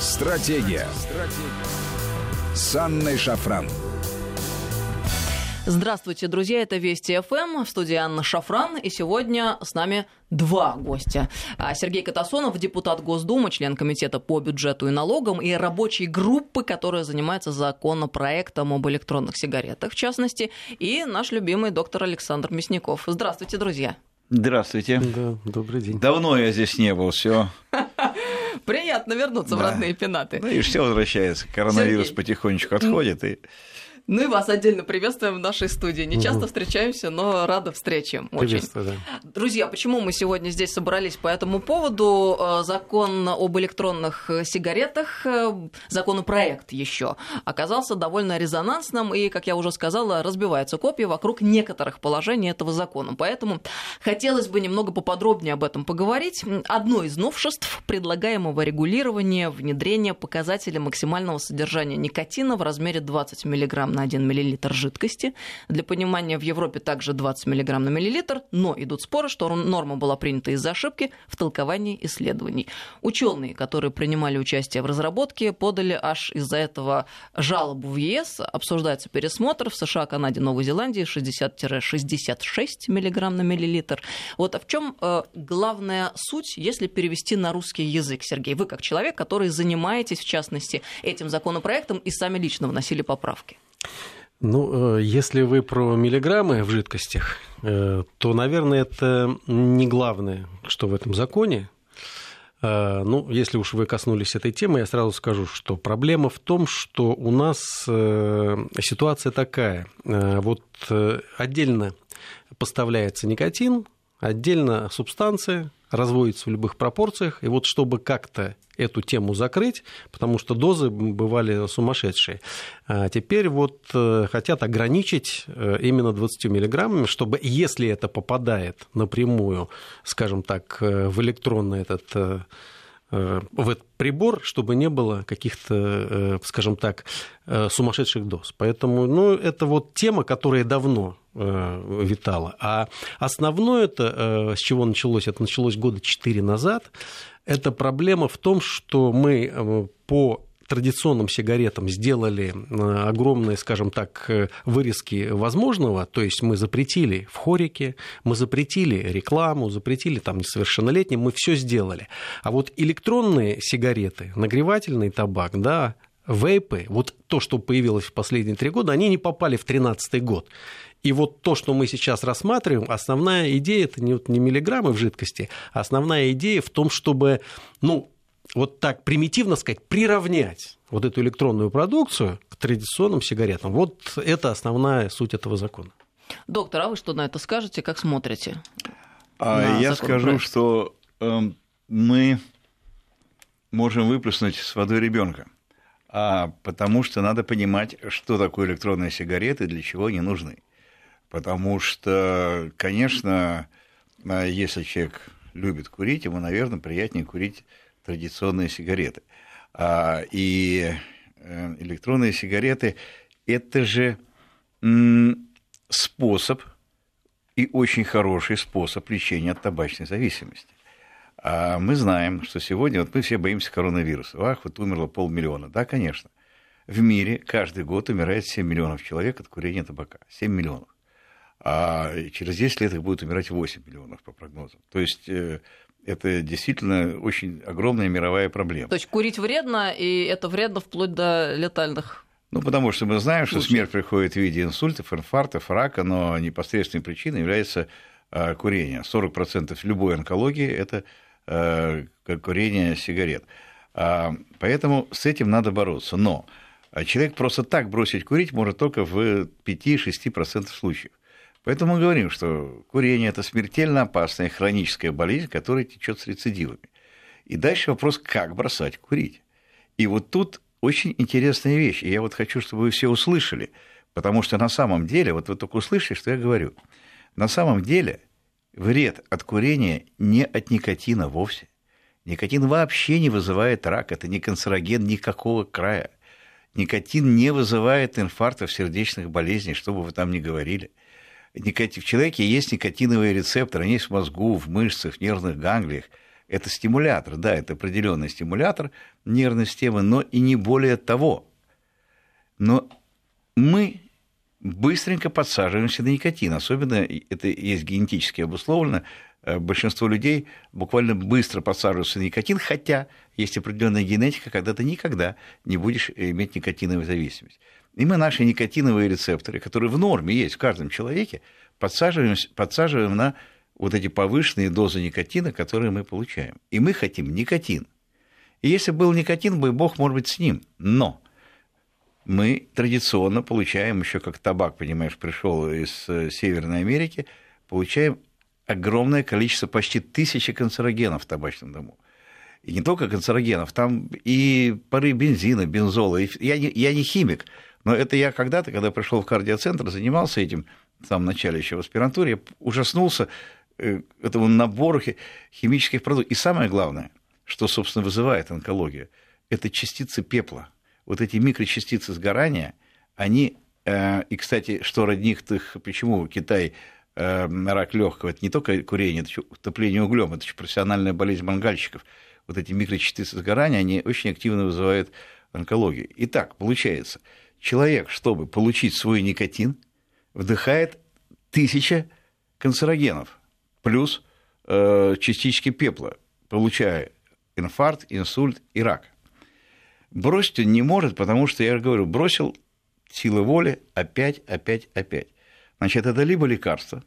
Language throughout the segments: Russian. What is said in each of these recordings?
Стратегия с Анной Шафран. Здравствуйте, друзья, это Вести ФМ, в студии Анна Шафран, и сегодня с нами два гостя. Сергей Катасонов, депутат Госдумы, член Комитета по бюджету и налогам и рабочей группы, которая занимается законопроектом об электронных сигаретах, в частности, и наш любимый доктор Александр Мясников. Здравствуйте, друзья. Здравствуйте. Да, добрый день. Давно я здесь не был, все. Приятно вернуться в родные пенаты. Ну и все возвращается, коронавирус потихонечку отходит и... Ну и вас отдельно приветствуем в нашей студии. Не часто встречаемся, но рада встрече. Очень. Да. Друзья, почему мы сегодня здесь собрались по этому поводу? Закон об электронных сигаретах, законопроект еще, оказался довольно резонансным и, как я уже сказала, разбиваются копии вокруг некоторых положений этого закона. Поэтому хотелось бы немного поподробнее об этом поговорить. Одно из новшеств предлагаемого регулирования — внедрение показателя максимального содержания никотина в размере 20 мг на 1 мл жидкости. Для понимания, в Европе также 20 мг на мл, но идут споры, что норма была принята из-за ошибки в толковании исследований. Ученые, которые принимали участие в разработке, подали аж из-за этого жалобу в ЕС. Обсуждается пересмотр в США, Канаде, Новой Зеландии 60-66 мг на мл. Вот в чем главная суть, если перевести на русский язык, Сергей? Вы как человек, который занимаетесь, в частности, этим законопроектом и сами лично вносили поправки. Ну, если вы про миллиграммы в жидкостях, то, наверное, это не главное, что в этом законе. Ну, если уж вы коснулись этой темы, я сразу скажу, что проблема в том, что у нас ситуация такая. Вот отдельно поставляется никотин, отдельно субстанция, разводится в любых пропорциях. И вот чтобы как-то эту тему закрыть, потому что дозы бывали сумасшедшие, теперь вот хотят ограничить именно 20 миллиграммами, чтобы, если это попадает напрямую, скажем так, в электронный этот прибор, чтобы не было каких-то, скажем так, сумасшедших доз. Поэтому, ну, это вот тема, которая давно витала. А основное это, с чего началось, это началось года 4 назад, это проблема в том, что мы по традиционным сигаретам сделали огромные, скажем так, вырезки возможного, то есть мы запретили вхорики, мы запретили рекламу, запретили там несовершеннолетним, мы все сделали. А вот электронные сигареты, нагревательный табак, да, вейпы, вот то, что появилось в последние 3 года, они не попали в 2013 год. И вот то, что мы сейчас рассматриваем, основная идея, это не миллиграммы в жидкости, а основная идея в том, чтобы, ну, вот так примитивно сказать, приравнять вот эту электронную продукцию к традиционным сигаретам. Вот это основная суть этого закона. Доктор, а вы что на это скажете, как смотрите? Я скажу, что мы можем выплеснуть с водой ребенка, потому что надо понимать, что такое электронные сигареты и для чего они нужны. Потому что, конечно, если человек любит курить, ему, наверное, приятнее курить традиционные сигареты. И электронные сигареты – это же способ, и очень хороший способ лечения от табачной зависимости. Мы знаем, что сегодня вот мы все боимся коронавируса. Ах, вот умерло 500 000. Да, конечно. В мире каждый год умирает 7 миллионов человек от курения табака. 7 миллионов. А через 10 лет их будет умирать 8 миллионов, по прогнозам. То есть... это действительно очень огромная мировая проблема. То есть курить вредно, и это вредно вплоть до летальных. Ну, потому что мы знаем, что смерть приходит в виде инсультов, инфарктов, рака, но непосредственной причиной является курение. 40% любой онкологии – это курение сигарет. Поэтому с этим надо бороться. Но человек просто так бросить курить может только в 5-6% случаев. Поэтому мы говорим, что курение – это смертельно опасная хроническая болезнь, которая течет с рецидивами. И дальше вопрос, как бросать курить. И вот тут очень интересная вещь. И я вот хочу, чтобы вы все услышали, потому что на самом деле, вот вы только услышали, что я говорю, на самом деле вред от курения не от никотина вовсе. Никотин вообще не вызывает рак, это не канцероген никакого края. Никотин не вызывает инфарктов, сердечных болезней, что бы вы там ни говорили. В человеке есть никотиновые рецепторы, они есть в мозгу, в мышцах, в нервных ганглиях. Это стимулятор, да, это определенный стимулятор нервной системы, но и не более того. Но мы быстренько подсаживаемся на никотин. Особенно это есть генетически обусловлено. Большинство людей буквально быстро подсаживаются на никотин, хотя есть определенная генетика, когда ты никогда не будешь иметь никотиновую зависимость. И мы наши никотиновые рецепторы, которые в норме есть в каждом человеке, подсаживаем на вот эти повышенные дозы никотина, которые мы получаем. И мы хотим никотин. И если был никотин, бы бог, может быть, с ним. Но мы традиционно получаем, еще как табак, понимаешь, пришел из Северной Америки, получаем огромное количество, почти 1000 канцерогенов в табачном дыму. И не только канцерогенов, там и пары бензина, бензола. Я не химик, но это я когда-то, когда пришел в кардиоцентр, занимался этим в самом начале еще в аспирантуре, я ужаснулся этому набору химических продуктов. И самое главное, что, собственно, вызывает онкологию, это частицы пепла. Вот эти микрочастицы сгорания, они... И, кстати, что роднит их, почему Китай... рак легкого, это не только курение, это утопление углем, это профессиональная болезнь мангальщиков. Вот эти микрочастицы сгорания, они очень активно вызывают онкологию. Итак, получается, человек, чтобы получить свой никотин, вдыхает 1000 канцерогенов, плюс частички пепла, получая инфаркт, инсульт и рак. Бросить он не может, потому что, я же говорю, бросил силы воли опять. Значит, это либо лекарства,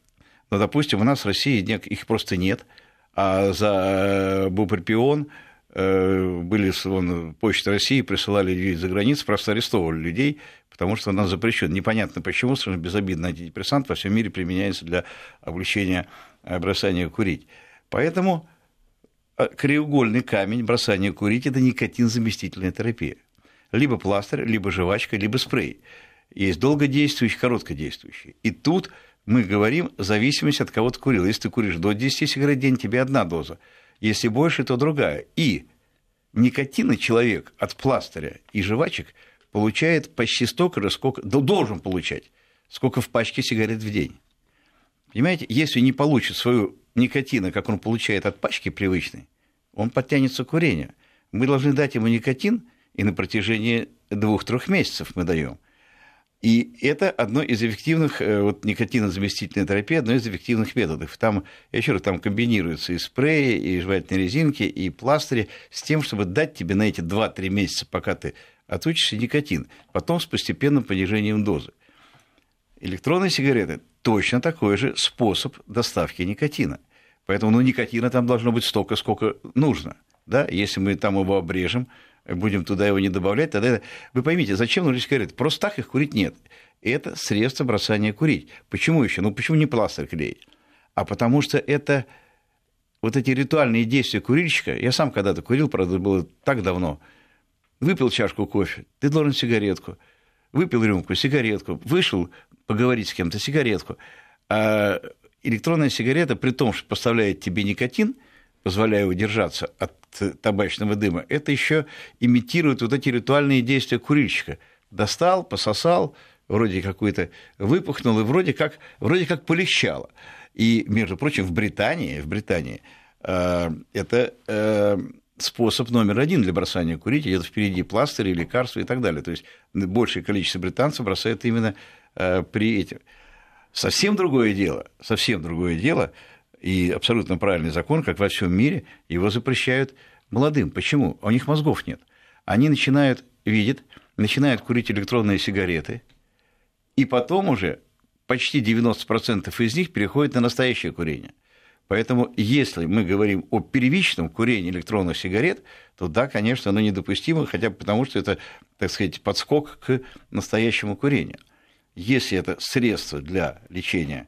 но, допустим, у нас в России их просто нет, а за бупропион Почта России присылали людей за границу, просто арестовывали людей, потому что она запрещена. Непонятно почему, совершенно безобидный антидепрессант во всем мире применяется для облегчения бросания курить. Поэтому краеугольный камень бросания курить – это никотин-заместительная терапия. Либо пластырь, либо жвачка, либо спрей. Есть долгодействующие, короткодействующие. И тут мы говорим зависимость от кого ты курил. Если ты куришь до 10 сигарет в день, тебе одна доза. Если больше, то другая. И никотина человек от пластыря и жвачек получает почти столько, сколько должен получать, сколько в пачке сигарет в день. Понимаете, если не получит свою никотина, как он получает от пачки привычной, он подтянется к курению. Мы должны дать ему никотин, и на протяжении 2-3 месяцев мы даем. И это одно из эффективных, вот никотинозаместительная терапия, одно из эффективных методов. Там, еще раз, там комбинируются и спреи, и жевательные резинки, и пластыри с тем, чтобы дать тебе на эти 2-3 месяца, пока ты отучишься, никотин. Потом с постепенным понижением дозы. Электронные сигареты – точно такой же способ доставки никотина. Поэтому никотина там должно быть столько, сколько нужно. Да? Если мы там его обрежем, будем туда его не добавлять, тогда... Вы поймите, зачем нужны сигареты? Просто так их курить нет. Это средство бросания курить. Почему еще? Почему не пластырь клеить? А потому что это вот эти ритуальные действия курильщика... Я сам когда-то курил, правда, было так давно. Выпил чашку кофе, ты должен сигаретку. Выпил рюмку, сигаретку. Вышел поговорить с кем-то, сигаретку. А электронная сигарета, при том, что поставляет тебе никотин... позволяя удержаться от табачного дыма, это еще имитирует вот эти ритуальные действия курильщика. Достал, пососал, вроде какой-то выпухнул, и вроде как полегчало. И, между прочим, в Британии это способ номер 1 для бросания курить, идет впереди пластыри, лекарства и так далее. То есть большее количество британцев бросает именно при этом. Совсем другое дело, и абсолютно правильный закон, как во всем мире, его запрещают молодым. Почему? У них мозгов нет. Они начинают курить электронные сигареты, и потом уже почти 90% из них переходят на настоящее курение. Поэтому, если мы говорим о первичном курении электронных сигарет, то да, конечно, оно недопустимо, хотя бы потому, что это, так сказать, подскок к настоящему курению. Если это средство для лечения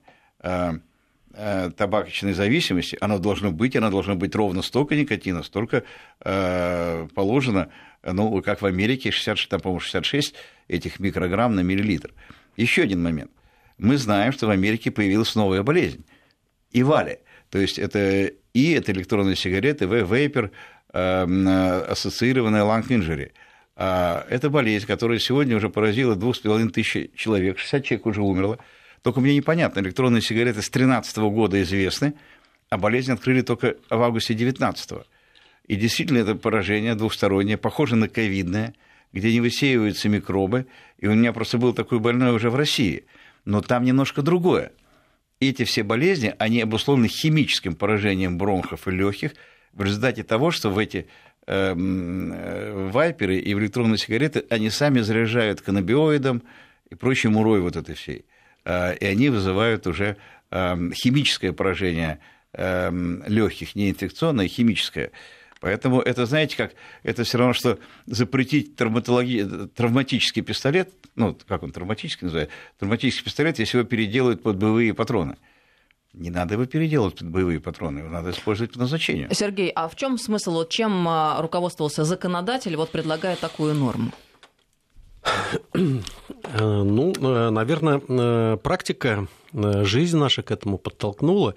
табачной зависимости, оно должно быть ровно столько никотина, столько положено, ну, как в Америке, 66 этих микрограмм на миллилитр. Еще один момент. Мы знаем, что в Америке появилась новая болезнь – ИВАЛИ. То есть, это И – это электронные сигареты, В – вейпер, ассоциированная lung injury. Это болезнь, которая сегодня уже поразила 2500 человек, 60 человек уже умерло. Только мне непонятно, электронные сигареты с 2013 года известны, а болезнь открыли только в августе 2019. И действительно, это поражение двустороннее, похоже на ковидное, где не высеиваются микробы. И у меня просто был такой больной уже в России. Но там немножко другое. Эти все болезни, они обусловлены химическим поражением бронхов и легких в результате того, что в эти вайперы и в электронные сигареты, они сами заряжают каннабиоидом и прочей мурой вот этой всей. И они вызывают уже химическое поражение легких, не инфекционное, а химическое. Поэтому это, знаете, как это все равно, что запретить травматический пистолет, ну, как он травматический называется, травматический пистолет, если его переделают под боевые патроны. Не надо его переделывать под боевые патроны, его надо использовать по назначению. Сергей, а в чем смысл, вот чем руководствовался законодатель, вот предлагая такую норму? Ну, наверное, практика, жизнь наша к этому подтолкнула.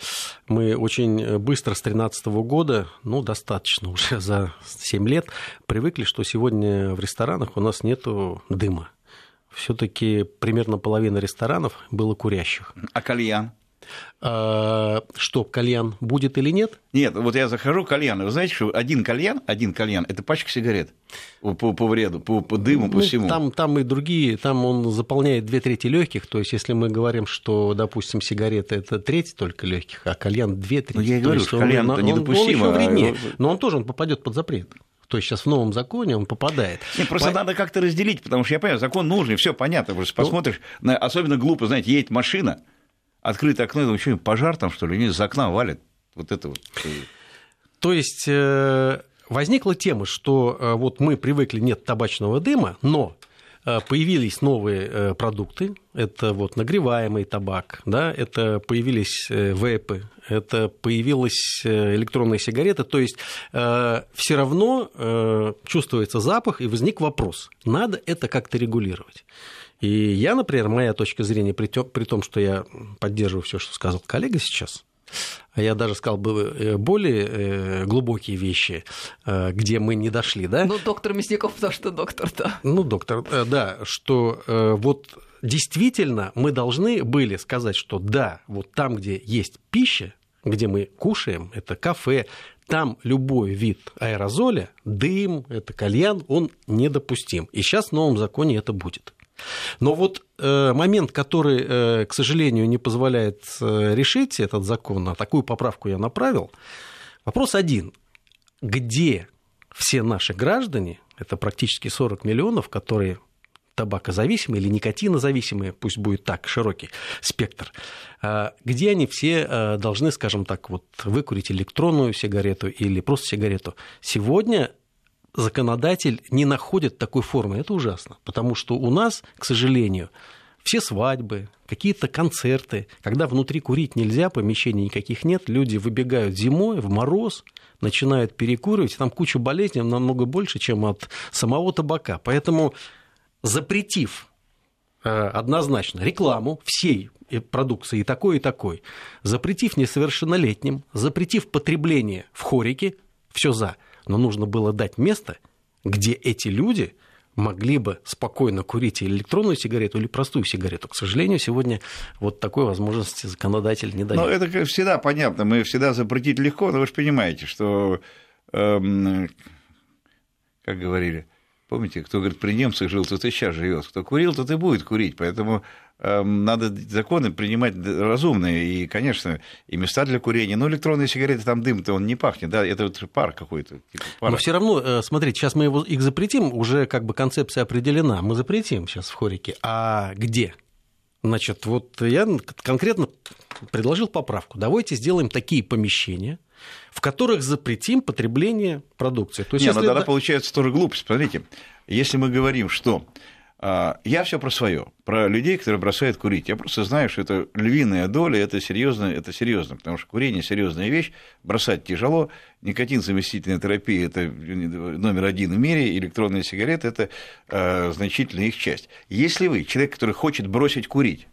Мы очень быстро с 2013 года, ну, достаточно уже за 7 лет, привыкли, что сегодня в ресторанах у нас нету дыма. Все-таки примерно половина ресторанов было курящих. А кальян? Что, кальян будет или нет? Нет, вот я захожу, кальян. Вы знаете, что один кальян – это пачка сигарет по вреду, по дыму, по всему. Там и другие, там он заполняет 2/3 легких. То есть, если мы говорим, что, допустим, сигарета – это 1/3 только легких, а кальян – 2/3. Ну, я и говорю, что кальян-то недопустимо. Он еще вреднее, но он тоже попадет под запрет. То есть сейчас в новом законе он попадает. Нет, просто надо как-то разделить, потому что я понимаю, закон нужный, все понятно. Просто посмотришь, особенно глупо, знаете, едет машина, открытое окно, думаю, что пожар там, что ли, или из окна валит. Вот это вот. То есть возникла тема, что вот мы привыкли, нет табачного дыма, но появились новые продукты. Это вот нагреваемый табак, да, это появились вейпы, это появились электронные сигареты. То есть все равно чувствуется запах, и возник вопрос, надо это как-то регулировать. И я, например, моя точка зрения, при том, что я поддерживаю все, что сказал коллега сейчас, а я даже сказал бы более глубокие вещи, где мы не дошли, да? Ну, доктор Мясников, потому что доктор, да. Ну, доктор, да, что вот действительно мы должны были сказать, что да, вот там, где есть пища, где мы кушаем, это кафе, там любой вид аэрозоля, дым, это кальян, он недопустим. И сейчас в новом законе это будет. Но вот момент, который, к сожалению, не позволяет решить этот закон, а такую поправку я направил, вопрос один. Где все наши граждане, это практически 40 миллионов, которые табакозависимые или никотинозависимые, пусть будет так, широкий спектр, где они все должны, скажем так, вот, выкурить электронную сигарету или просто сигарету? Сегодня законодатель не находит такой формы. Это ужасно, потому что у нас, к сожалению, все свадьбы, какие-то концерты, когда внутри курить нельзя, помещений никаких нет, люди выбегают зимой в мороз, начинают перекуривать, там куча болезней намного больше, чем от самого табака. Поэтому, запретив однозначно рекламу всей продукции и такой, запретив несовершеннолетним, запретив потребление в хорике, все за. Но нужно было дать место, где эти люди могли бы спокойно курить электронную сигарету или простую сигарету. К сожалению, сегодня вот такой возможности законодатель не дает. Ну, это как всегда понятно, мы всегда запретить легко, но вы же понимаете, что, как говорили, помните, кто говорит, при немцах жил, тот и сейчас живет, кто курил, тот и будет курить, поэтому надо законы принимать разумные, и, конечно, и места для курения, но электронные сигареты, там дым-то он не пахнет, да, это вот пар какой-то. Типа пара. Но все равно, смотрите, сейчас мы их запретим, уже как бы концепция определена, мы запретим сейчас в хорике, а где? Значит, вот я конкретно предложил поправку, давайте сделаем такие помещения, в которых запретим потребление продукции. То есть, не, тогда получается тоже глупость, смотрите, если мы говорим, что... Я все про свое, про людей, которые бросают курить. Я просто знаю, что это львиная доля, это серьезно, потому что курение серьезная вещь, бросать тяжело, никотин-заместительная терапия – это номер один в мире, электронные сигареты – это значительная их часть. Если вы человек, который хочет бросить курить,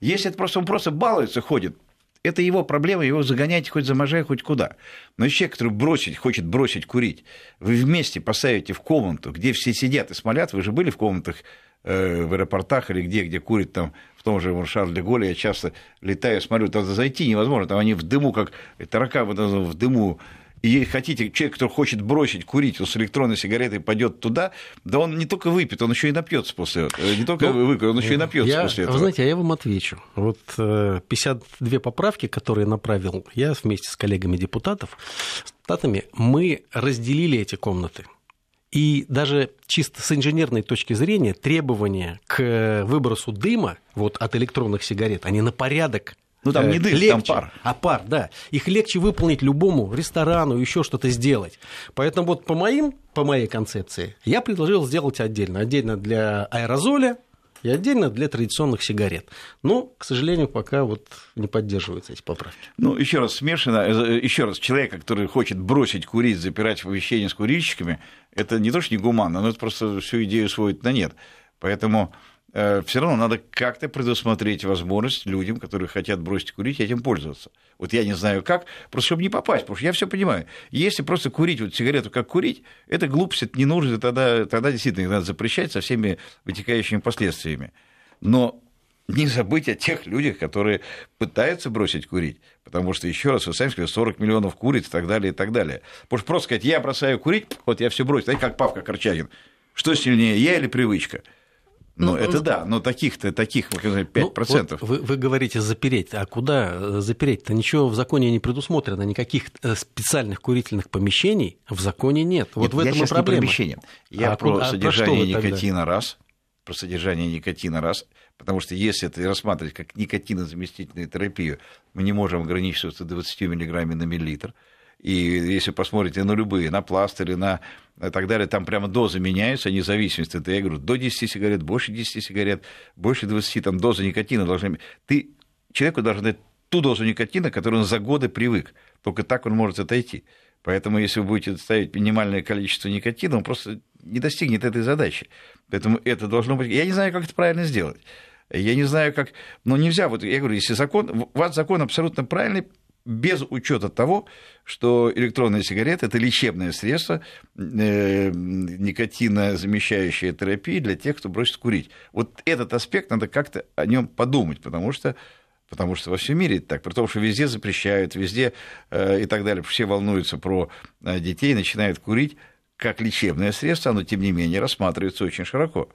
если это просто, он просто балуется, ходит, это его проблема, его загоняйте хоть за можжей, хоть куда. Но человек, который хочет бросить курить, вы вместе поставите в комнату, где все сидят и смолят. Вы же были в комнатах в аэропортах или где курят там, в том же Шарль-де-Голе. Я часто летаю, смотрю, туда зайти невозможно. Там они в дыму, как тараканы в дыму. и хотите, человек, который хочет бросить курить, он с электронной сигаретой пойдет туда, да он не только выпьет, он еще и напьется после этого. Не только выкурит, он еще и напьется после этого. Вы знаете, а я вам отвечу. Вот 52 поправки, которые направил я вместе с коллегами депутатами, мы разделили эти комнаты. И даже чисто с инженерной точки зрения требования к выбросу дыма вот, от электронных сигарет, они на порядок. Ну, там не дым, легче, там пар. А пар, да. Их легче выполнить любому ресторану, еще что-то сделать. Поэтому вот по моей концепции я предложил сделать отдельно. Отдельно для аэрозоля и отдельно для традиционных сигарет. Но, к сожалению, пока вот не поддерживаются эти поправки. Ну, еще раз, человека, который хочет бросить курить, запирать помещение с курильщиками, это не то, что негуманно, но это просто всю идею сводит на нет. Поэтому... все равно надо как-то предусмотреть возможность людям, которые хотят бросить курить, этим пользоваться. Вот я не знаю как, просто чтобы не попасть, потому что я все понимаю. Если просто курить вот сигарету, как курить, это глупость, это не нужно, тогда действительно их надо запрещать со всеми вытекающими последствиями. Но не забыть о тех людях, которые пытаются бросить курить, потому что, еще раз, вы сами сказали, 40 миллионов курит и так далее, и так далее. Потому что просто сказать, я бросаю курить, вот я все бросил, знаете, как Павка Корчагин. Что сильнее, я или привычка? Ну, это да, но таких, как сказать, 5%. Ну, вот вы говорите запереть, а куда запереть-то? Ничего в законе не предусмотрено, никаких специальных курительных помещений в законе нет. Вот нет, в этом и проблема. Про содержание никотина раз, потому что если это рассматривать как никотинозаместительную терапию, мы не можем ограничиваться 20 миллиграммами на миллилитр. И если посмотрите на любые, на пластыри, на и так далее, там прямо дозы меняются, независимость. Это я говорю, до 10 сигарет, больше 10 сигарет, больше 20, там доза никотина должна быть. Человеку должен дать ту дозу никотина, к которой он за годы привык. Только так он может отойти. Поэтому, если вы будете ставить минимальное количество никотина, он просто не достигнет этой задачи. Поэтому это должно быть... Я не знаю, как это правильно сделать. Я не знаю, как... Но нельзя... Вот я говорю, если закон... У вас закон абсолютно правильный, без учета того, что электронные сигареты – это лечебное средство, никотинозамещающая терапия для тех, кто бросит курить. Вот этот аспект, надо как-то о нем подумать, потому что во всем мире это так, при том, что везде запрещают, везде и так далее. Все волнуются про детей, начинают курить как лечебное средство, оно, тем не менее, рассматривается очень широко.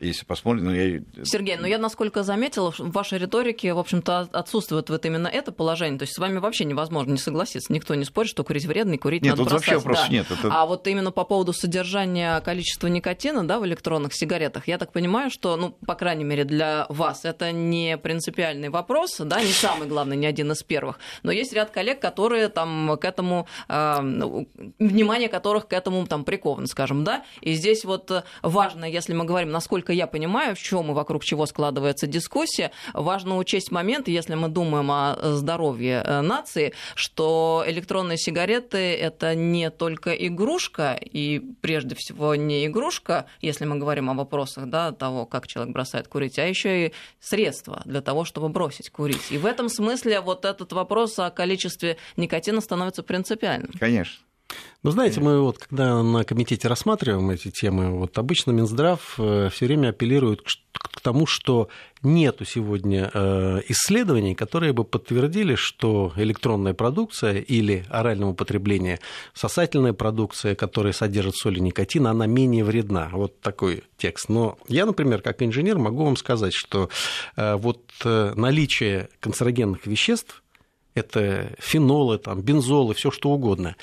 Если посмотрим, Сергей, я насколько заметила, в вашей риторике, в общем-то, отсутствует вот именно это положение. То есть с вами вообще невозможно не согласиться. Никто не спорит, что курить вредно и курить надо бросать. Нет, тут вообще вопросов нет. Это... А вот именно по поводу содержания количества никотина, да, в электронных сигаретах, я так понимаю, что, по крайней мере, для вас это не принципиальный вопрос, да, не самый главный, не один из первых. Но есть ряд коллег, которые там к этому, внимание которых к этому там приковано, скажем, да. И здесь вот важно, если мы говорим, насколько я понимаю, в чем и вокруг чего складывается дискуссия, важно учесть момент, если мы думаем о здоровье нации, что электронные сигареты – это не только игрушка, и прежде всего не игрушка, если мы говорим о вопросах, да, того, как человек бросает курить, а еще и средства для того, чтобы бросить курить. И в этом смысле вот этот вопрос о количестве никотина становится принципиальным. Конечно. Ну, знаете, мы вот, когда на комитете рассматриваем эти темы, вот обычно Минздрав все время апеллирует к тому, что нету сегодня исследований, которые бы подтвердили, что электронная продукция или оральное употребление, сосательная продукция, которая содержит соль и никотин, она менее вредна. Вот такой текст. Но я, например, как инженер могу вам сказать, что вот наличие канцерогенных веществ, это фенолы, там, бензолы, все что угодно,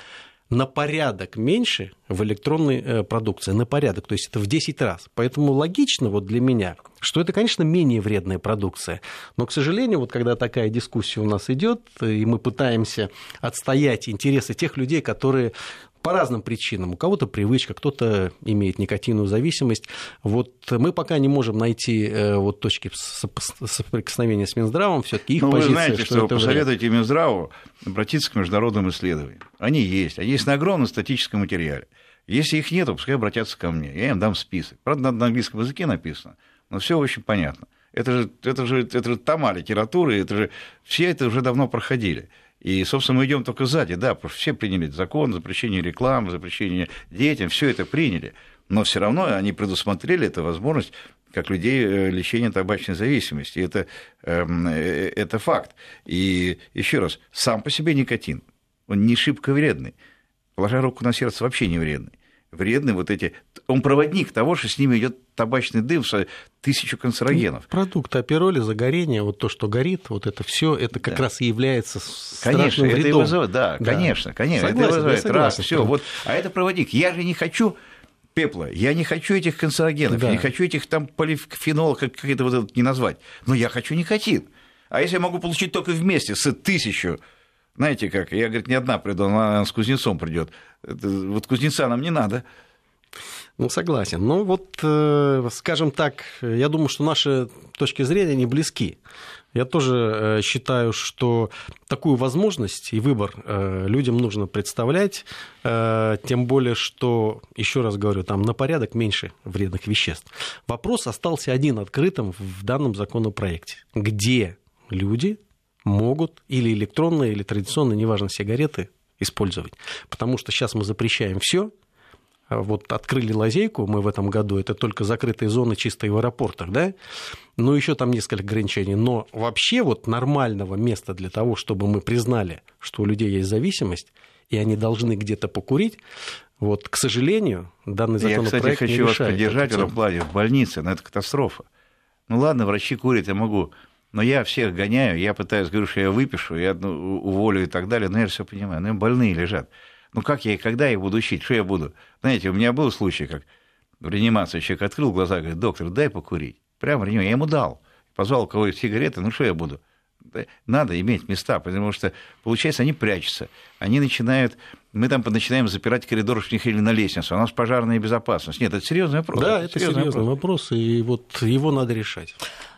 на порядок меньше в электронной продукции, на порядок, то есть это в 10 раз. Поэтому логично вот для меня, что это, конечно, менее вредная продукция. Но, к сожалению, вот когда такая дискуссия у нас идет, и мы пытаемся отстоять интересы тех людей, которые по разным причинам, у кого-то привычка, кто-то имеет никотинную зависимость, вот мы пока не можем найти вот точки соприкосновения с Минздравом, всё-таки их позиция. Вы знаете, что посоветуйте Минздраву обратиться к международным исследованиям. Они есть на огромном статическом материале. Если их нет, пускай обратятся ко мне, я им дам список. Правда, на английском языке написано, но все очень понятно. Это же тома литературы, все это уже давно проходили. И, собственно, мы идем только сзади, да, потому что все приняли закон, запрещение рекламы, запрещение детям, все это приняли, но все равно они предусмотрели эту возможность как людей лечения табачной зависимости, это факт. И еще раз, сам по себе никотин, он не шибко вредный, положа руку на сердце, вообще не вредны. Вредны вот эти... Он проводник того, что с ними идет табачный дым, 1000 канцерогенов. Продукты пиролиза, горение, вот то, что горит, вот это все, это как раз и является страшным вредом. Конечно, это и вызывает, конечно. Согласен, это вызывает рак, всё. Вот. А это проводник. Я же не хочу... пепла. Я не хочу этих канцерогенов, я не хочу этих там полифенолов, как это вот это не назвать. Но я хочу никотин. А если я могу получить только вместе с 1000, знаете как, я, говорит, не одна приду, она с кузнецом придет. Вот кузнеца нам не надо. Ну, согласен. Ну, вот, скажем так, я думаю, что наши точки зрения не близки. Я тоже считаю, что такую возможность и выбор людям нужно представлять, тем более, что, еще раз говорю, там на порядок меньше вредных веществ. Вопрос остался один открытым в данном законопроекте. Где люди могут или электронные, или традиционные, неважно, сигареты использовать? Потому что сейчас мы запрещаем все. Вот открыли лазейку мы в этом году, это только закрытые зоны чисто в аэропортах, да? Ну, еще там несколько ограничений. Но вообще вот нормального места для того, чтобы мы признали, что у людей есть зависимость, и они должны где-то покурить, вот, к сожалению, данный законопроект не решает. Я, кстати, хочу вас поддержать в этом плане. В больнице, это катастрофа. Ну, ладно, врачи курят, я могу... Но я всех гоняю, я пытаюсь, говорю, что я выпишу, я уволю и так далее, но я все понимаю, больные лежат. Ну, как я и когда я буду учить? Что я буду? Знаете, у меня был случай, как в реанимации человек открыл глаза, говорит, доктор, дай покурить. Прямо в реанимации. Я ему дал. Позвал кого-нибудь сигареты, что я буду? Надо иметь места, потому что, получается, они прячутся. Они начинают... Мы там начинаем запирать коридор, что не ходили на лестницу. У нас пожарная безопасность. Нет, это серьезный вопрос. Да, это серьезный вопрос, и вот его надо решать.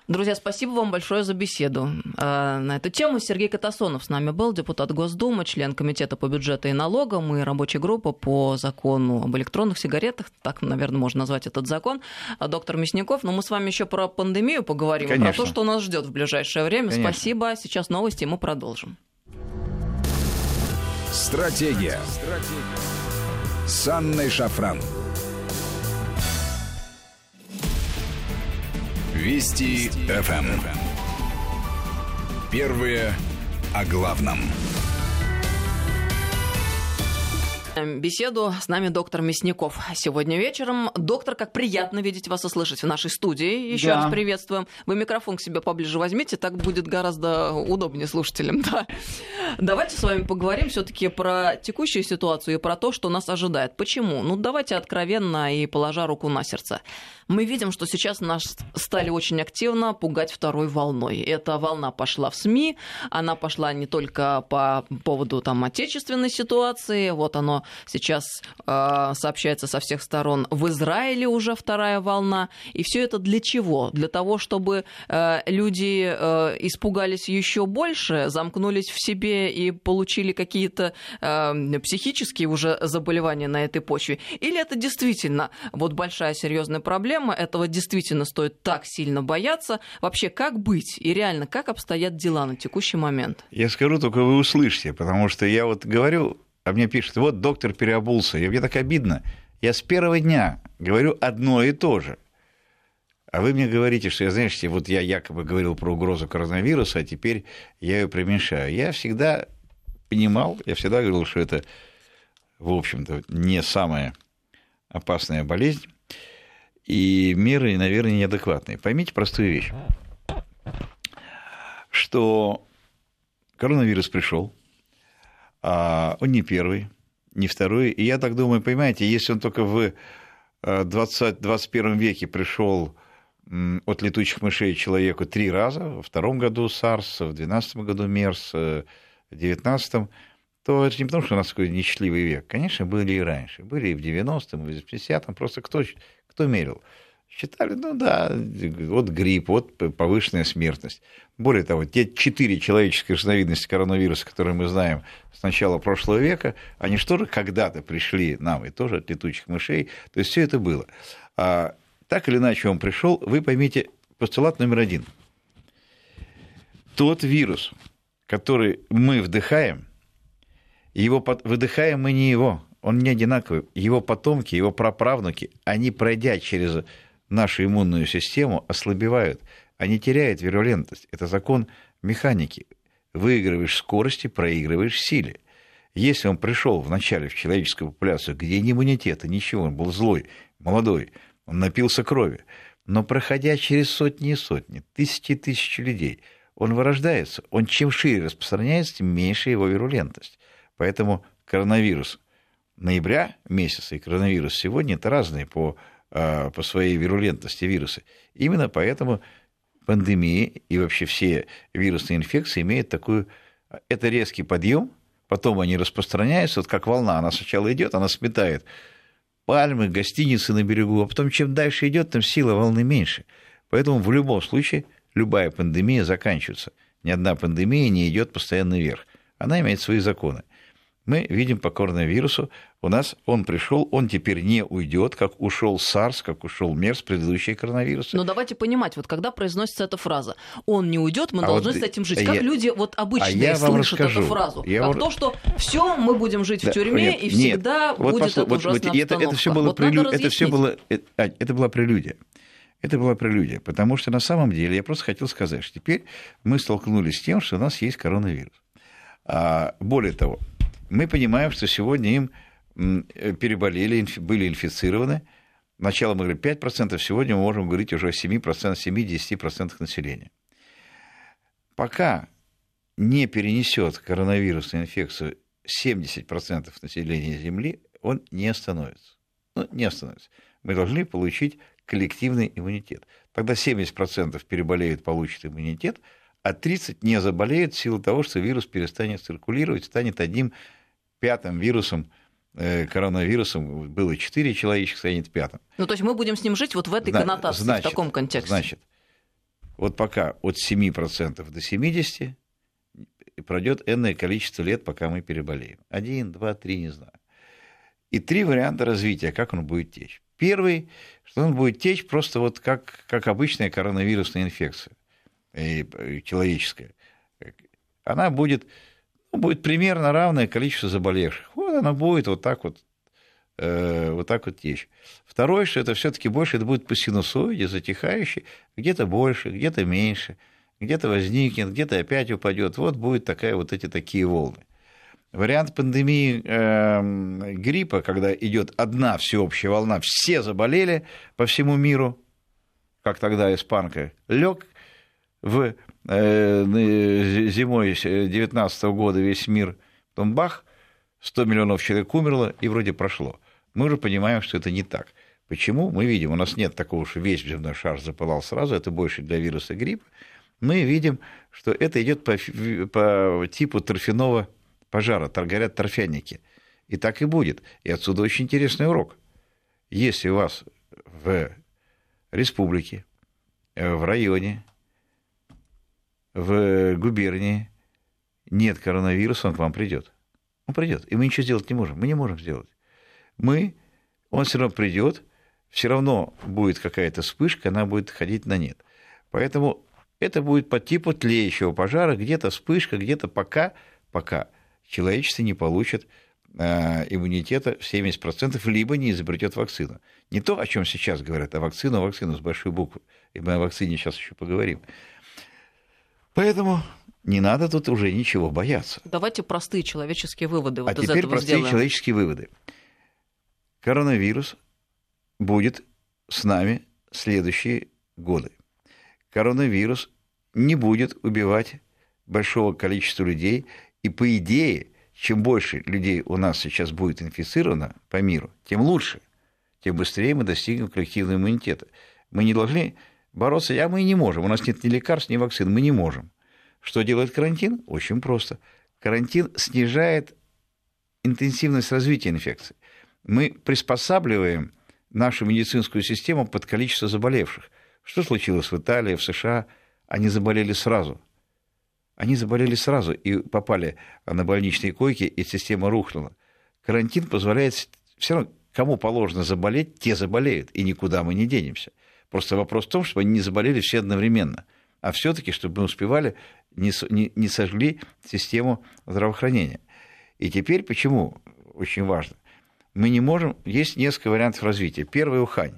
Друзья, спасибо вам большое за беседу на эту тему. Сергей Катасонов с нами был, депутат Госдумы, член Комитета по бюджету и налогам и рабочей группы по закону об электронных сигаретах. Так, наверное, можно назвать этот закон. Доктор Мясников. Но мы с вами еще про пандемию поговорим, про то, что нас ждет в ближайшее время. Конечно. Спасибо. Сейчас новости, и мы продолжим. Стратегия. С Анной Шафран. Вести ФМ. Первые о главном. Беседу с нами доктор Мясников. Сегодня вечером. Доктор, как приятно видеть вас и слышать в нашей студии. Еще раз приветствуем. Вы микрофон к себе поближе возьмите, так будет гораздо удобнее слушателям. Да. Давайте с вами поговорим все-таки про текущую ситуацию и про то, что нас ожидает. Почему? Давайте откровенно и положа руку на сердце. Мы видим, что сейчас нас стали очень активно пугать второй волной. Эта волна пошла в СМИ, она пошла не только по поводу отечественной ситуации, оно сейчас сообщается со всех сторон. В Израиле уже вторая волна. И все это для чего? Для того, чтобы люди испугались еще больше, замкнулись в себе и получили какие-то психические уже заболевания на этой почве? Или это действительно большая серьезная проблема? Этого действительно стоит так сильно бояться? Вообще, как быть? И реально, как обстоят дела на текущий момент? Я скажу, только вы услышите, потому что я говорю... А мне пишут, доктор переобулся. И мне так обидно. Я с первого дня говорю одно и то же. А вы мне говорите, что, знаете, я якобы говорил про угрозу коронавируса, а теперь я ее преуменьшаю. Я всегда понимал, я всегда говорил, что это, в общем-то, не самая опасная болезнь. И меры, наверное, неадекватные. Поймите простую вещь, что коронавирус пришел. Он не первый, не второй. И я так думаю, понимаете, если он только в 21 веке пришел от летучих мышей человеку 3 раза, во 2-м году SARS, в 12-м году МЕРС, в 19-м, то это не потому, что у нас такой несчастливый век. Конечно, были и раньше. Были и в 90-м, и в 50-м. Просто кто мерил? Считали, грипп, повышенная смертность. Более того, те 4 человеческие разновидности коронавируса, которые мы знаем с начала прошлого века, они же тоже когда-то пришли нам, и тоже от летучих мышей. То есть все это было. А так или иначе он пришел, вы поймите постулат номер 1. Тот вирус, который мы вдыхаем, выдыхаем мы не его, он не одинаковый. Его потомки, его праправнуки, они, пройдя через... нашу иммунную систему, ослабевают, они теряют вирулентность. Это закон механики. Выигрываешь в скорости, проигрываешь в силе. Если он пришел вначале в человеческую популяцию, где ни иммунитета, ничего, он был злой, молодой, он напился крови, но проходя через сотни и сотни, тысячи и тысячи людей, он вырождается, он чем шире распространяется, тем меньше его вирулентность. Поэтому коронавирус ноября месяца и коронавирус сегодня – это разные по своей вирулентности вирусы. Именно поэтому пандемии и вообще все вирусные инфекции имеют такую… Это резкий подъем, потом они распространяются, вот как волна, она сначала идет, она сметает пальмы, гостиницы на берегу, а потом чем дальше идет, там сила волны меньше. Поэтому в любом случае любая пандемия заканчивается. Ни одна пандемия не идет постоянно вверх. Она имеет свои законы. Мы видим по коронавирусу, у нас он пришел, он теперь не уйдет, как ушел SARS, как ушел МЕРС, предыдущие коронавирусы. Но давайте понимать, вот когда произносится эта фраза, он не уйдет, мы должны вот с этим жить. Как люди вот обычные слышат эту фразу, как то, что все, мы будем жить в тюрьме и всегда вот будет эта ужасная обстановка. Это все было вот прелюдия. Это была прелюдия, потому что на самом деле я просто хотел сказать, что теперь мы столкнулись с тем, что у нас есть коронавирус. Более того, мы понимаем, что сегодня им переболели, были инфицированы. Сначала мы говорили 5%, сегодня мы можем говорить уже о 7%, 7-10% населения. Пока не перенесет коронавирусную инфекцию 70% населения Земли, он не остановится. Мы должны получить коллективный иммунитет. Тогда 70% переболеют, получат иммунитет, а 30% не заболеют в силу того, что вирус перестанет циркулировать, станет одним пятым вирусом, коронавирусом, было 4 человеческих, станет пятым. Ну, то есть мы будем с ним жить вот в этой коннотации, в таком контексте. Значит, вот пока от 7% до 70% пройдет энное количество лет, пока мы переболеем. 1, 2, 3, не знаю. И 3 варианта развития, как он будет течь. Первый, что он будет течь просто вот как обычная коронавирусная инфекция человеческая. Она будет примерно равное количество заболевших. Вот она будет вот так вот течь. Второе, что это все-таки больше, это будет по синусоиде, затихающий, где-то больше, где-то меньше, где-то возникнет, где-то опять упадет. Вот будет такая вот эти такие волны. Вариант пандемии гриппа, когда идет одна всеобщая волна, все заболели по всему миру, как тогда испанка, лег в зимой 19 года весь мир, потом бах, 100 миллионов человек умерло, и вроде прошло. Мы уже понимаем, что это не так. Почему? Мы видим, у нас нет такого, что весь земной шар запылал сразу, это больше для вируса гриппа. Мы видим, что это идет по типу торфяного пожара, горят торфяники. И так и будет. И отсюда очень интересный урок. Если у вас в республике, в районе, в губернии нет коронавируса, он к вам придет. Он придет. И мы ничего сделать не можем. Мы не можем сделать. Он все равно придет, все равно будет какая-то вспышка, она будет ходить на нет. Поэтому это будет по типу тлеющего пожара, где-то вспышка, где-то пока человечество не получит иммунитета в 70%, либо не изобретет вакцину. Не то, о чем сейчас говорят, а вакцину с большой буквы. И мы о вакцине сейчас еще поговорим. Поэтому не надо тут уже ничего бояться. Давайте простые человеческие выводы вот из этого сделаем. А теперь простые человеческие выводы. Коронавирус будет с нами следующие годы. Коронавирус не будет убивать большого количества людей. И по идее, чем больше людей у нас сейчас будет инфицировано по миру, тем лучше, тем быстрее мы достигнем коллективного иммунитета. Мы не должны бороться, а мы не можем. У нас нет ни лекарств, ни вакцин, мы не можем. Что делает карантин? Очень просто. Карантин снижает интенсивность развития инфекции. Мы приспосабливаем нашу медицинскую систему под количество заболевших. Что случилось в Италии, в США? Они заболели сразу. И попали на больничные койки, и система рухнула. Карантин позволяет все равно, кому положено заболеть, те заболеют, и никуда мы не денемся. Просто вопрос в том, чтобы они не заболели все одновременно, а все-таки, чтобы мы успевали, не сожгли систему здравоохранения. И теперь почему? Очень важно. Мы не можем... Есть несколько вариантов развития. Первый – Ухань,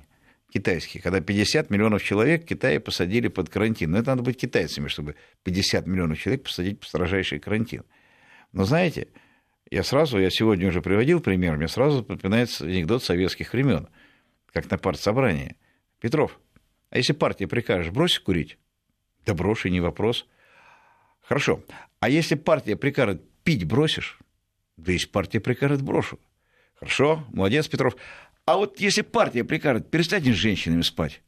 китайский, когда 50 миллионов человек в Китае посадили под карантин. Но это надо быть китайцами, чтобы 50 миллионов человек посадить под строжайший карантин. Но знаете, Я сегодня уже приводил пример, мне сразу вспоминается анекдот советских времен, как на партсобрании. Петров, а если партии прикажешь, брось курить? Да брошу, не вопрос. Хорошо. А если партия прикажет, пить бросишь? Да если партия прикажет, брошу. Хорошо, молодец, Петров. А вот если партия прикажет, перестань с женщинами спать.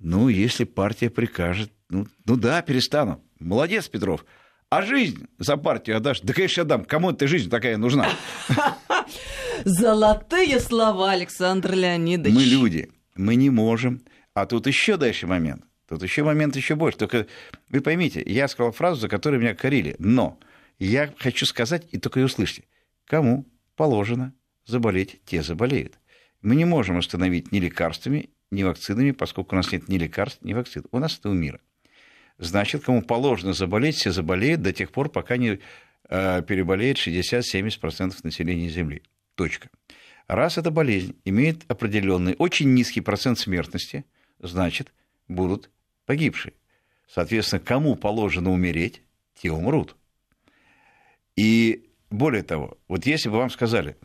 Ну, если партия прикажет, ну да, перестану. Молодец, Петров. А жизнь за партию отдашь? Да, конечно, отдам. Кому эта жизнь такая нужна? Золотые слова, Александр Леонидович. Мы люди, мы не можем. А тут еще дальше момент. Тут еще момент еще больше. Только вы поймите, я сказал фразу, за которую меня корили. Но я хочу сказать, и только и услышьте. Кому положено заболеть, те заболеют. Мы не можем остановить ни лекарствами, ни вакцинами, поскольку у нас нет ни лекарств, ни вакцин. У нас это у мира. Значит, кому положено заболеть, все заболеют до тех пор, пока не переболеет 60-70% населения Земли. Точка. Раз эта болезнь имеет определенный, очень низкий процент смертности, значит, будут погибшие. Соответственно, кому положено умереть, те умрут. И более того, вот если бы вам сказали,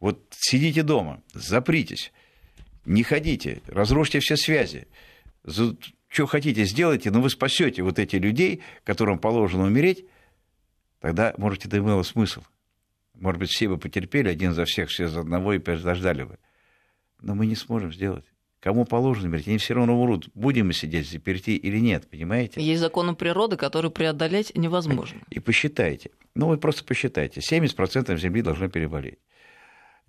вот сидите дома, запритесь, не ходите, разрушьте все связи, что хотите сделайте, но вы спасете вот этих людей, которым положено умереть, тогда, может, это имело смысл. Может быть, все бы потерпели, один за всех, все за одного, и переждали бы. Но мы не сможем сделать. Кому положено умереть, они все равно умрут. Будем мы сидеть заперти или нет, понимаете? Есть законы природы, которые преодолеть невозможно. И посчитайте. Ну, вы просто посчитайте. 70% Земли должно переболеть.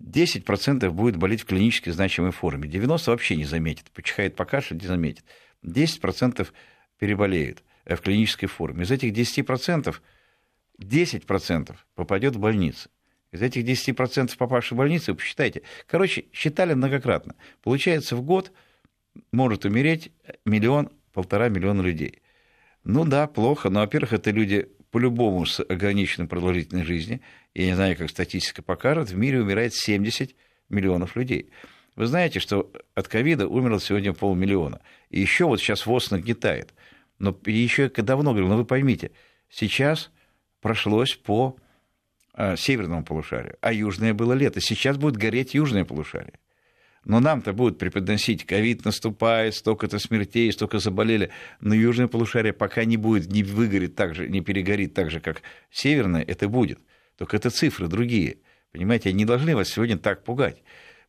10% будет болеть в клинически значимой форме. 90% вообще не заметит. Почихает, покашляет, не заметит. 10% переболеют в клинической форме. Из этих 10% 10% попадет в больницу. Из этих 10% попавших в больницу, вы посчитайте. Короче, считали многократно. Получается, в год может умереть 1-1,5 миллиона людей. Ну да, плохо, но, во-первых, это люди по-любому с ограниченной продолжительной жизнью. Я не знаю, как статистика покажет, в мире умирает 70 миллионов людей. Вы знаете, что от ковида умерло сегодня 500 000. И еще вот сейчас ВОЗ нагнетает. Но еще я давно говорил, но вы поймите, сейчас прошлось по северному полушарию, а южное было лето. Сейчас будет гореть южное полушарие. Но нам-то будут преподносить, ковид наступает, столько-то смертей, столько заболели. Но южное полушарие пока не будет, не выгорит так же, не перегорит так же, как северное, это будет. Только это цифры другие. Понимаете, они не должны вас сегодня так пугать.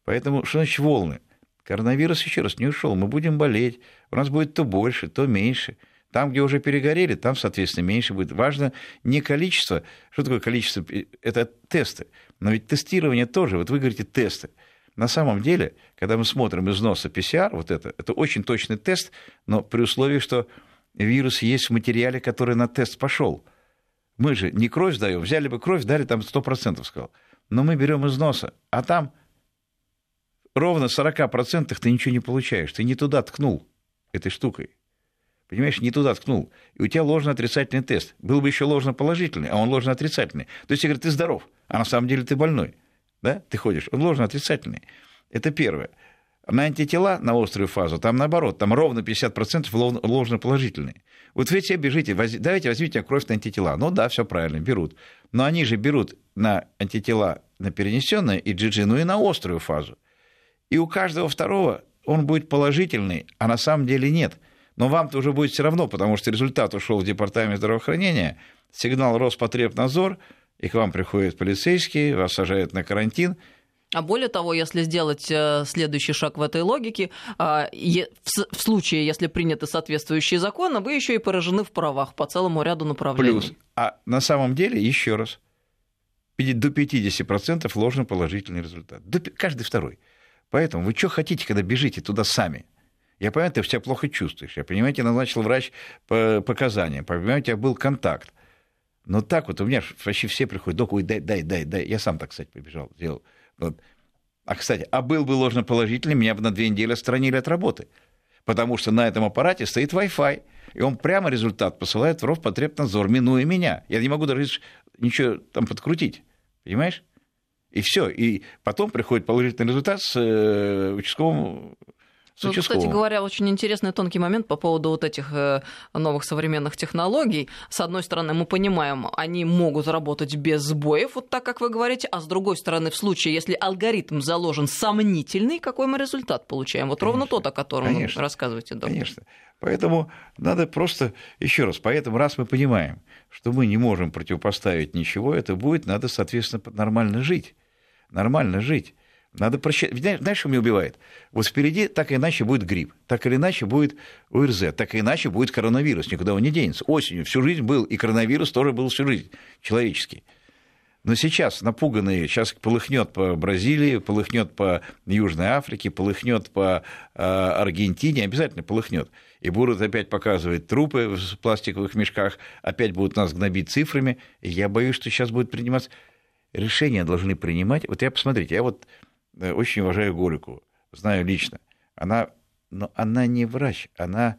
Поэтому, что значит волны? Коронавирус, еще раз, не ушел. Мы будем болеть. У нас будет то больше, то меньше. Там, где уже перегорели, там, соответственно, меньше будет. Важно не количество. Что такое количество? Это тесты. Но ведь тестирование тоже. Вот вы говорите тесты. На самом деле, когда мы смотрим из носа PCR, вот это очень точный тест, но при условии, что вирус есть в материале, который на тест пошел. Мы же не кровь сдаем. Взяли бы кровь, дали там 100%, сказал. Но мы берем из носа, а там ровно 40% ты ничего не получаешь. Ты не туда ткнул этой штукой. Понимаешь, не туда ткнул. И у тебя ложно-отрицательный тест. Был бы еще ложно-положительный, а он ложно-отрицательный. То есть, я говорю, ты здоров, а на самом деле ты больной. Да? Ты ходишь. Он ложно-отрицательный. Это первое. На антитела, на острую фазу, там наоборот. Там ровно 50% ложно-положительные. Вот вы все бежите, давайте возьмите кровь на антитела. Ну да, все правильно, берут. Но они же берут на антитела, на перенесённые IgG, ну и на острую фазу. И у каждого второго он будет положительный, а на самом деле нет. Но вам-то уже будет все равно, потому что результат ушел в департамент здравоохранения, сигнал Роспотребнадзор, и к вам приходят полицейские, вас сажают на карантин. А более того, если сделать следующий шаг в этой логике, в случае, если приняты соответствующие законы, вы еще и поражены в правах по целому ряду направлений. Плюс, а на самом деле, еще раз, до 50% ложноположительный результат. Каждый второй. Поэтому вы что хотите, когда бежите туда сами? Я понимаю, ты себя плохо чувствуешь. Я понимаю, тебе назначил врач по показаниям. Понимаю, у тебя был контакт. Но так вот у меня вообще все приходят. Док, ой, дай. Я сам так, кстати, побежал, делал. Вот. А, кстати, был бы ложноположительный, меня бы на 2 недели отстранили от работы. Потому что на этом аппарате стоит Wi-Fi. И он прямо результат посылает в Роспотребнадзор, минуя меня. Я не могу даже ничего там подкрутить. Понимаешь? И все. И потом приходит положительный результат с участковым участковым. Кстати говоря, очень интересный тонкий момент по поводу вот этих новых современных технологий. С одной стороны, мы понимаем, они могут работать без сбоев, вот так, как вы говорите, а с другой стороны, в случае, если алгоритм заложен сомнительный, какой мы результат получаем? Вот конечно, ровно тот, о котором вы рассказываете. Да. Конечно. Поэтому надо просто, еще раз, поэтому раз мы понимаем, что мы не можем противопоставить ничего, это будет, надо, соответственно, нормально жить. Нормально жить. Надо просчитать. Знаешь, что меня убивает? Вот впереди так или иначе будет грипп, так или иначе будет ОРЗ, так или иначе будет коронавирус, никуда он не денется. Осенью всю жизнь был, и коронавирус тоже был всю жизнь, человеческий. Но сейчас напуганные, сейчас полыхнет по Бразилии, полыхнет по Южной Африке, полыхнет по Аргентине, обязательно полыхнет. И будут опять показывать трупы в пластиковых мешках, опять будут нас гнобить цифрами. И я боюсь, что сейчас будет приниматься... Решения должны принимать... Вот я, посмотрите, я вот очень уважаю Голикову, знаю лично. Но она не врач, она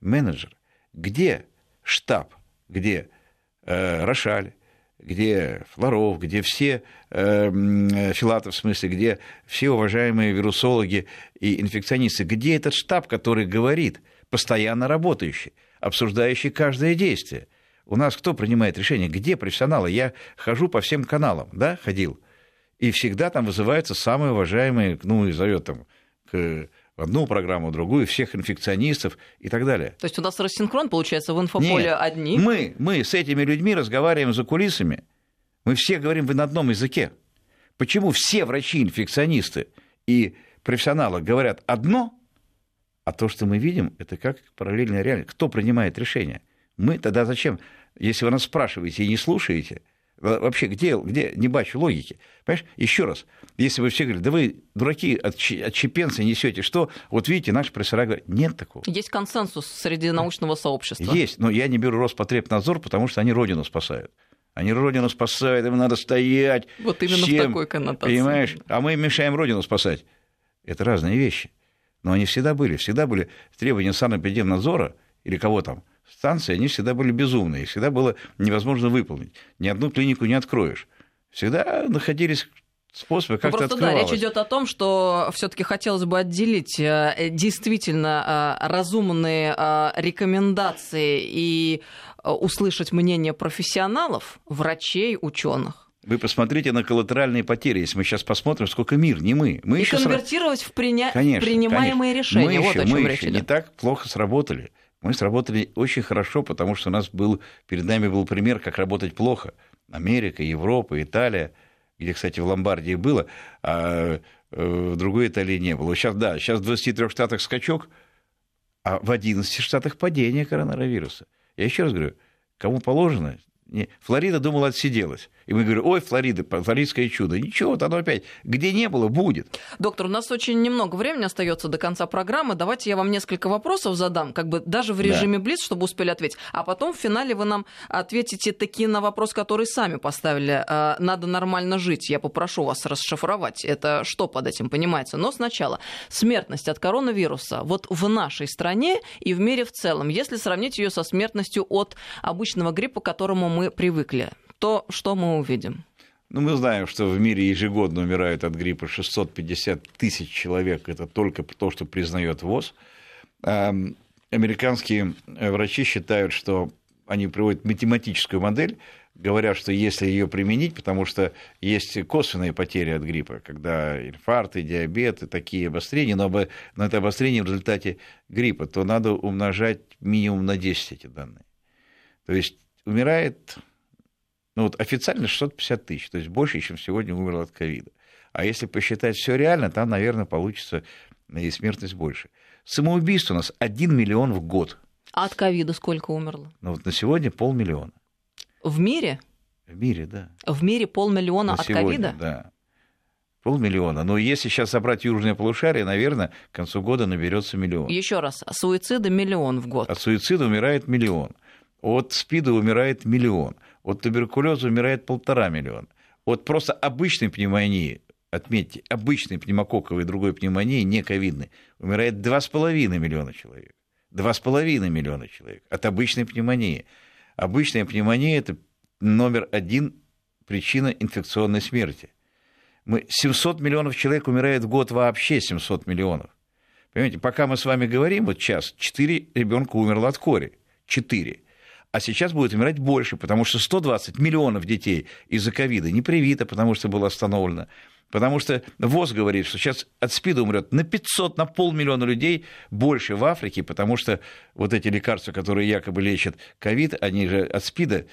менеджер. Где штаб, где Рошаль, где Флоров, где все, Филатов в смысле, где все уважаемые вирусологи и инфекционисты, где этот штаб, который говорит, постоянно работающий, обсуждающий каждое действие? У нас кто принимает решение? Где профессионалы? Я хожу по всем каналам, да, ходил, и всегда там вызываются самые уважаемые, ну, и зовет там к... одну программу, другую, всех инфекционистов и так далее. То есть у нас рассинхрон, получается, в инфополе нет, одни? Мы с этими людьми разговариваем за кулисами, мы все говорим на одном языке. Почему все врачи, инфекционисты и профессионалы говорят одно, а то, что мы видим, это как параллельная реальность. Кто принимает решение? Мы тогда зачем? Если вы нас спрашиваете и не слушаете, вообще, где не бачу логики? Понимаешь, еще раз, если вы все говорите, да вы, дураки, отщепенцы несете, что? Вот видите, наши профессора говорят, нет такого. Есть консенсус среди научного сообщества. Есть, но я не беру Роспотребнадзор, потому что они родину спасают. Они родину спасают, им надо стоять. Вот именно всем, в такой коннотации. Понимаешь? А мы им мешаем родину спасать. Это разные вещи. Но они всегда были. Всегда были требования санэпидемнадзора или кого там. Станции, они всегда были безумные, их всегда было невозможно выполнить. Ни одну клинику не откроешь. Всегда находились способы как-то открывалось. Просто да, речь идет о том, что все-таки хотелось бы отделить действительно разумные рекомендации и услышать мнение профессионалов, врачей, ученых. Вы посмотрите на коллатеральные потери. Если мы сейчас посмотрим, сколько мир, не мы. Мы и конвертировать в принимаемые решения. Мы вот еще, о чем речь идет. Не так плохо сработали. Мы сработали очень хорошо, потому что у нас был, перед нами был пример, как работать плохо. Америка, Европа, Италия, где, кстати, в Ломбардии было, а в другой Италии не было. Сейчас, да, сейчас в 23 штатах скачок, а в 11 штатах падение коронавируса. Я еще раз говорю, кому положено? Флорида, думала, отсиделась. И мы говорим, ой, Флорида, флоридское чудо. Ничего, вот оно опять. Где не было, будет. Доктор, у нас очень немного времени остается до конца программы. Давайте я вам несколько вопросов задам, как бы даже в режиме блиц, чтобы успели ответить. А потом в финале вы нам ответите таки на вопрос, который сами поставили. Надо нормально жить. Я попрошу вас расшифровать. Это что под этим понимается? Но сначала. Смертность от коронавируса вот в нашей стране и в мире в целом, если сравнить ее со смертностью от обычного гриппа, к которому мы привыкли, то что мы увидим? Ну, мы знаем, что в мире ежегодно умирают от гриппа 650 тысяч человек. Это только то, что признает ВОЗ. Американские врачи считают, что они приводят математическую модель, говорят, что если ее применить, потому что есть косвенные потери от гриппа, когда инфаркты, диабеты, такие обострения, но это обострение в результате гриппа, то надо умножать минимум на 10 эти данные. То есть умирает... Ну, вот официально 650 тысяч, то есть больше, чем сегодня умерло от ковида. А если посчитать все реально, там, наверное, получится и смертность больше. Самоубийств у нас 1 миллион в год. А от ковида сколько умерло? Ну, вот на сегодня 500 000. В мире? В мире, да. В мире 500 000 на от ковида? Да. 500 000. Но если сейчас собрать южное полушарие, наверное, к концу года наберется 1 миллион. Еще раз, от суицида 1 миллион в год. От суицида умирает 1 миллион. От СПИДа умирает 1 миллион. От туберкулеза умирает 1,5 миллиона. От просто обычной пневмонии, отметьте, обычной пневмококковой и другой пневмонии, не ковидной, умирает 2,5 миллиона человек. 2,5 миллиона человек от обычной пневмонии. Обычная пневмония – это номер один причина инфекционной смерти. 700 миллионов человек умирает в год вообще, 700 миллионов. Понимаете, пока мы с вами говорим, вот сейчас 4 ребенка умерло от кори. 4. А сейчас будет умирать больше, потому что 120 миллионов детей из-за ковида не привито, потому что было остановлено. Потому что ВОЗ говорит, что сейчас от СПИДа умрет на 500, на полмиллиона людей больше в Африке, потому что вот эти лекарства, которые якобы лечат ковид, они же от СПИДа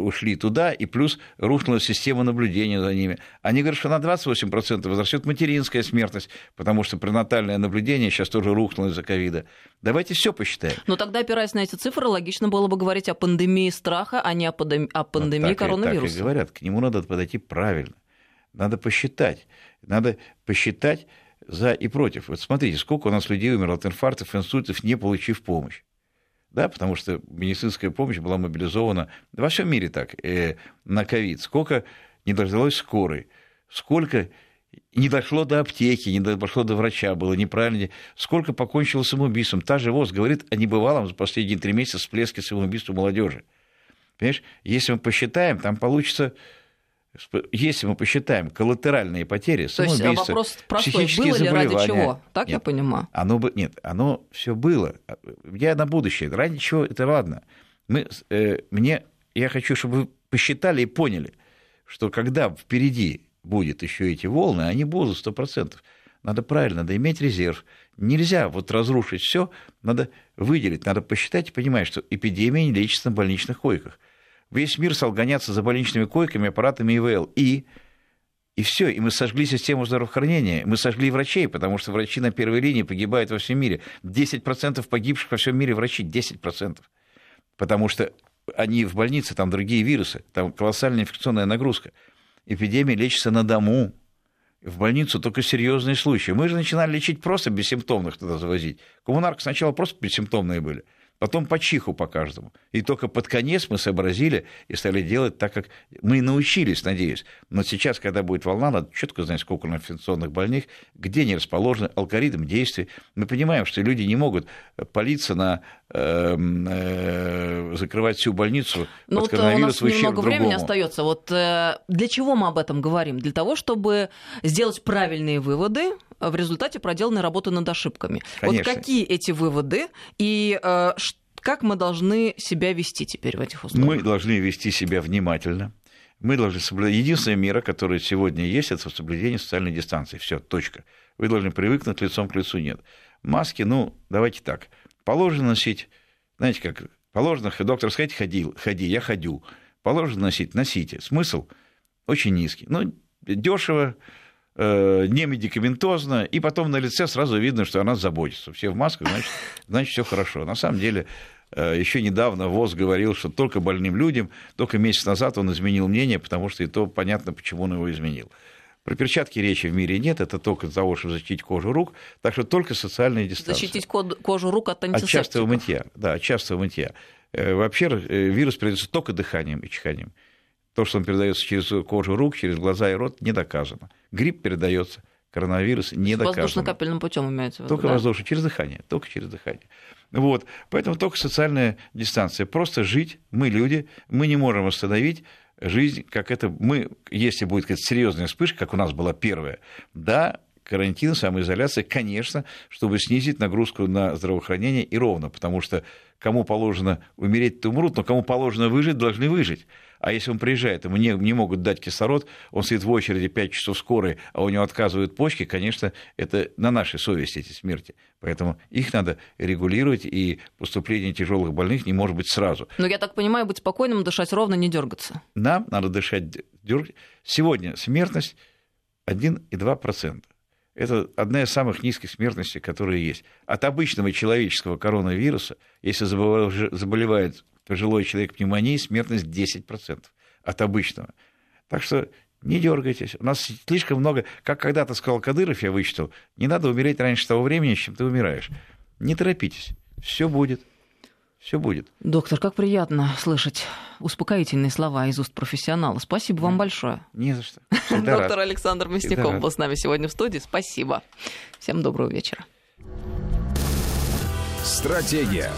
ушли туда, и плюс рухнула система наблюдения за ними. Они говорят, что на 28% возрастет материнская смертность, потому что пренатальное наблюдение сейчас тоже рухнуло из-за ковида. Давайте все посчитаем. Но тогда, опираясь на эти цифры, логично было бы говорить о пандемии страха, а не о пандемии вот коронавируса. Так и говорят, к нему надо подойти правильно. Надо посчитать за и против. Вот смотрите, сколько у нас людей умерло от инфарктов, инсультов, не получив помощь. Да, потому что медицинская помощь была мобилизована во всем мире так, на ковид. Сколько не дождалось скорой, сколько не дошло до аптеки, не дошло до врача, было неправильно, сколько покончило самоубийством. Та же ВОЗ говорит о небывалом за последние 3 месяца всплеске самоубийства молодежи. Понимаешь, если мы посчитаем, там получится... Если мы посчитаем коллатеральные потери, самоубийства, психические заболевания... Было ли ради чего? Так нет, я понимаю. Оно все было. Я на будущее. Ради чего? Это ладно. Я хочу, чтобы вы посчитали и поняли, что когда впереди будут еще эти волны, они будут 100%. Надо правильно, надо иметь резерв. Нельзя вот разрушить все, надо выделить, надо посчитать и понимать, что эпидемия не лечится на больничных койках. Весь мир стал гоняться за больничными койками, аппаратами ИВЛ. И все. И мы сожгли систему здравоохранения. Мы сожгли врачей, потому что врачи на первой линии погибают во всем мире. 10% погибших во всем мире врачи. 10%. Потому что они в больнице, там другие вирусы. Там колоссальная инфекционная нагрузка. Эпидемия лечится на дому. В больницу только серьезные случаи. Мы же начинали лечить просто бессимптомных туда завозить. Коммунарка сначала просто бессимптомные были. Потом по чиху по каждому. И только под конец мы сообразили и стали делать так, как мы научились, надеюсь. Но сейчас, когда будет волна, надо четко знать, сколько у нас инфекционных больных, где не расположен алгоритм действий. Мы понимаем, что люди не могут палиться на закрывать всю больницу под коронавирус в ущерб другому. У нас немного времени остается. Вот для чего мы об этом говорим? Для того, чтобы сделать правильные выводы в результате проделанной работы над ошибками. Конечно. Вот какие эти выводы и как мы должны себя вести теперь в этих условиях? Мы должны вести себя внимательно. Мы должны соблюдать... Единственная мера, которая сегодня есть, это соблюдение социальной дистанции. Все, точка. Вы должны привыкнуть, лицом к лицу нет. Маски, давайте так. Положено носить, знаете как, положено, доктор сказать, ходи, я ходю. Положено носить, носите. Смысл очень низкий. Дешево, не медикаментозно, и потом на лице сразу видно, что о нас заботится. Все в масках, значит все хорошо. На самом деле, еще недавно ВОЗ говорил, что только больным людям, только месяц назад он изменил мнение, потому что и то понятно, почему он его изменил. Про перчатки речи в мире нет, это только для того, чтобы защитить кожу рук, так что только социальная дистанция. Защитить кожу рук от антисептиков. От частого мытья. Вообще вирус передается только дыханием и чиханием. То, что он передается через кожу рук, через глаза и рот, не доказано. Грипп передается, коронавирус не доказано. Воздушно-капельным путем имеется в виду. Только воздушно, через дыхание. Вот. Поэтому только социальная дистанция. Просто жить, мы люди, мы не можем остановить жизнь, как это мы, если будет какая-то серьезная вспышка, как у нас была первая, да. Карантин, самоизоляция, конечно, чтобы снизить нагрузку на здравоохранение и ровно, потому что кому положено умереть, то умрут, но кому положено выжить, должны выжить. А если он приезжает, ему не могут дать кислород, он сидит в очереди 5 часов скорой, а у него отказывают почки, конечно, это на нашей совести эти смерти. Поэтому их надо регулировать, и поступление тяжелых больных не может быть сразу. Но я так понимаю, быть спокойным, дышать ровно, не дергаться. Нам надо дышать. Сегодня смертность 1,2%. Это одна из самых низких смертностей, которые есть. От обычного человеческого коронавируса, если заболевает пожилой человек пневмонией, смертность 10% от обычного. Так что не дергайтесь. У нас слишком много, как когда-то сказал Кадыров, я вычитал, не надо умереть раньше того времени, чем ты умираешь. Не торопитесь, все будет. Все будет. Доктор, как приятно слышать успокоительные слова из уст профессионала. Спасибо вам большое. Не за что. Доктор Александр Мясников был с нами сегодня в студии. Спасибо. Всем доброго вечера. Стратегия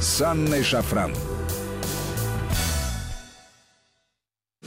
с Анной Шафран.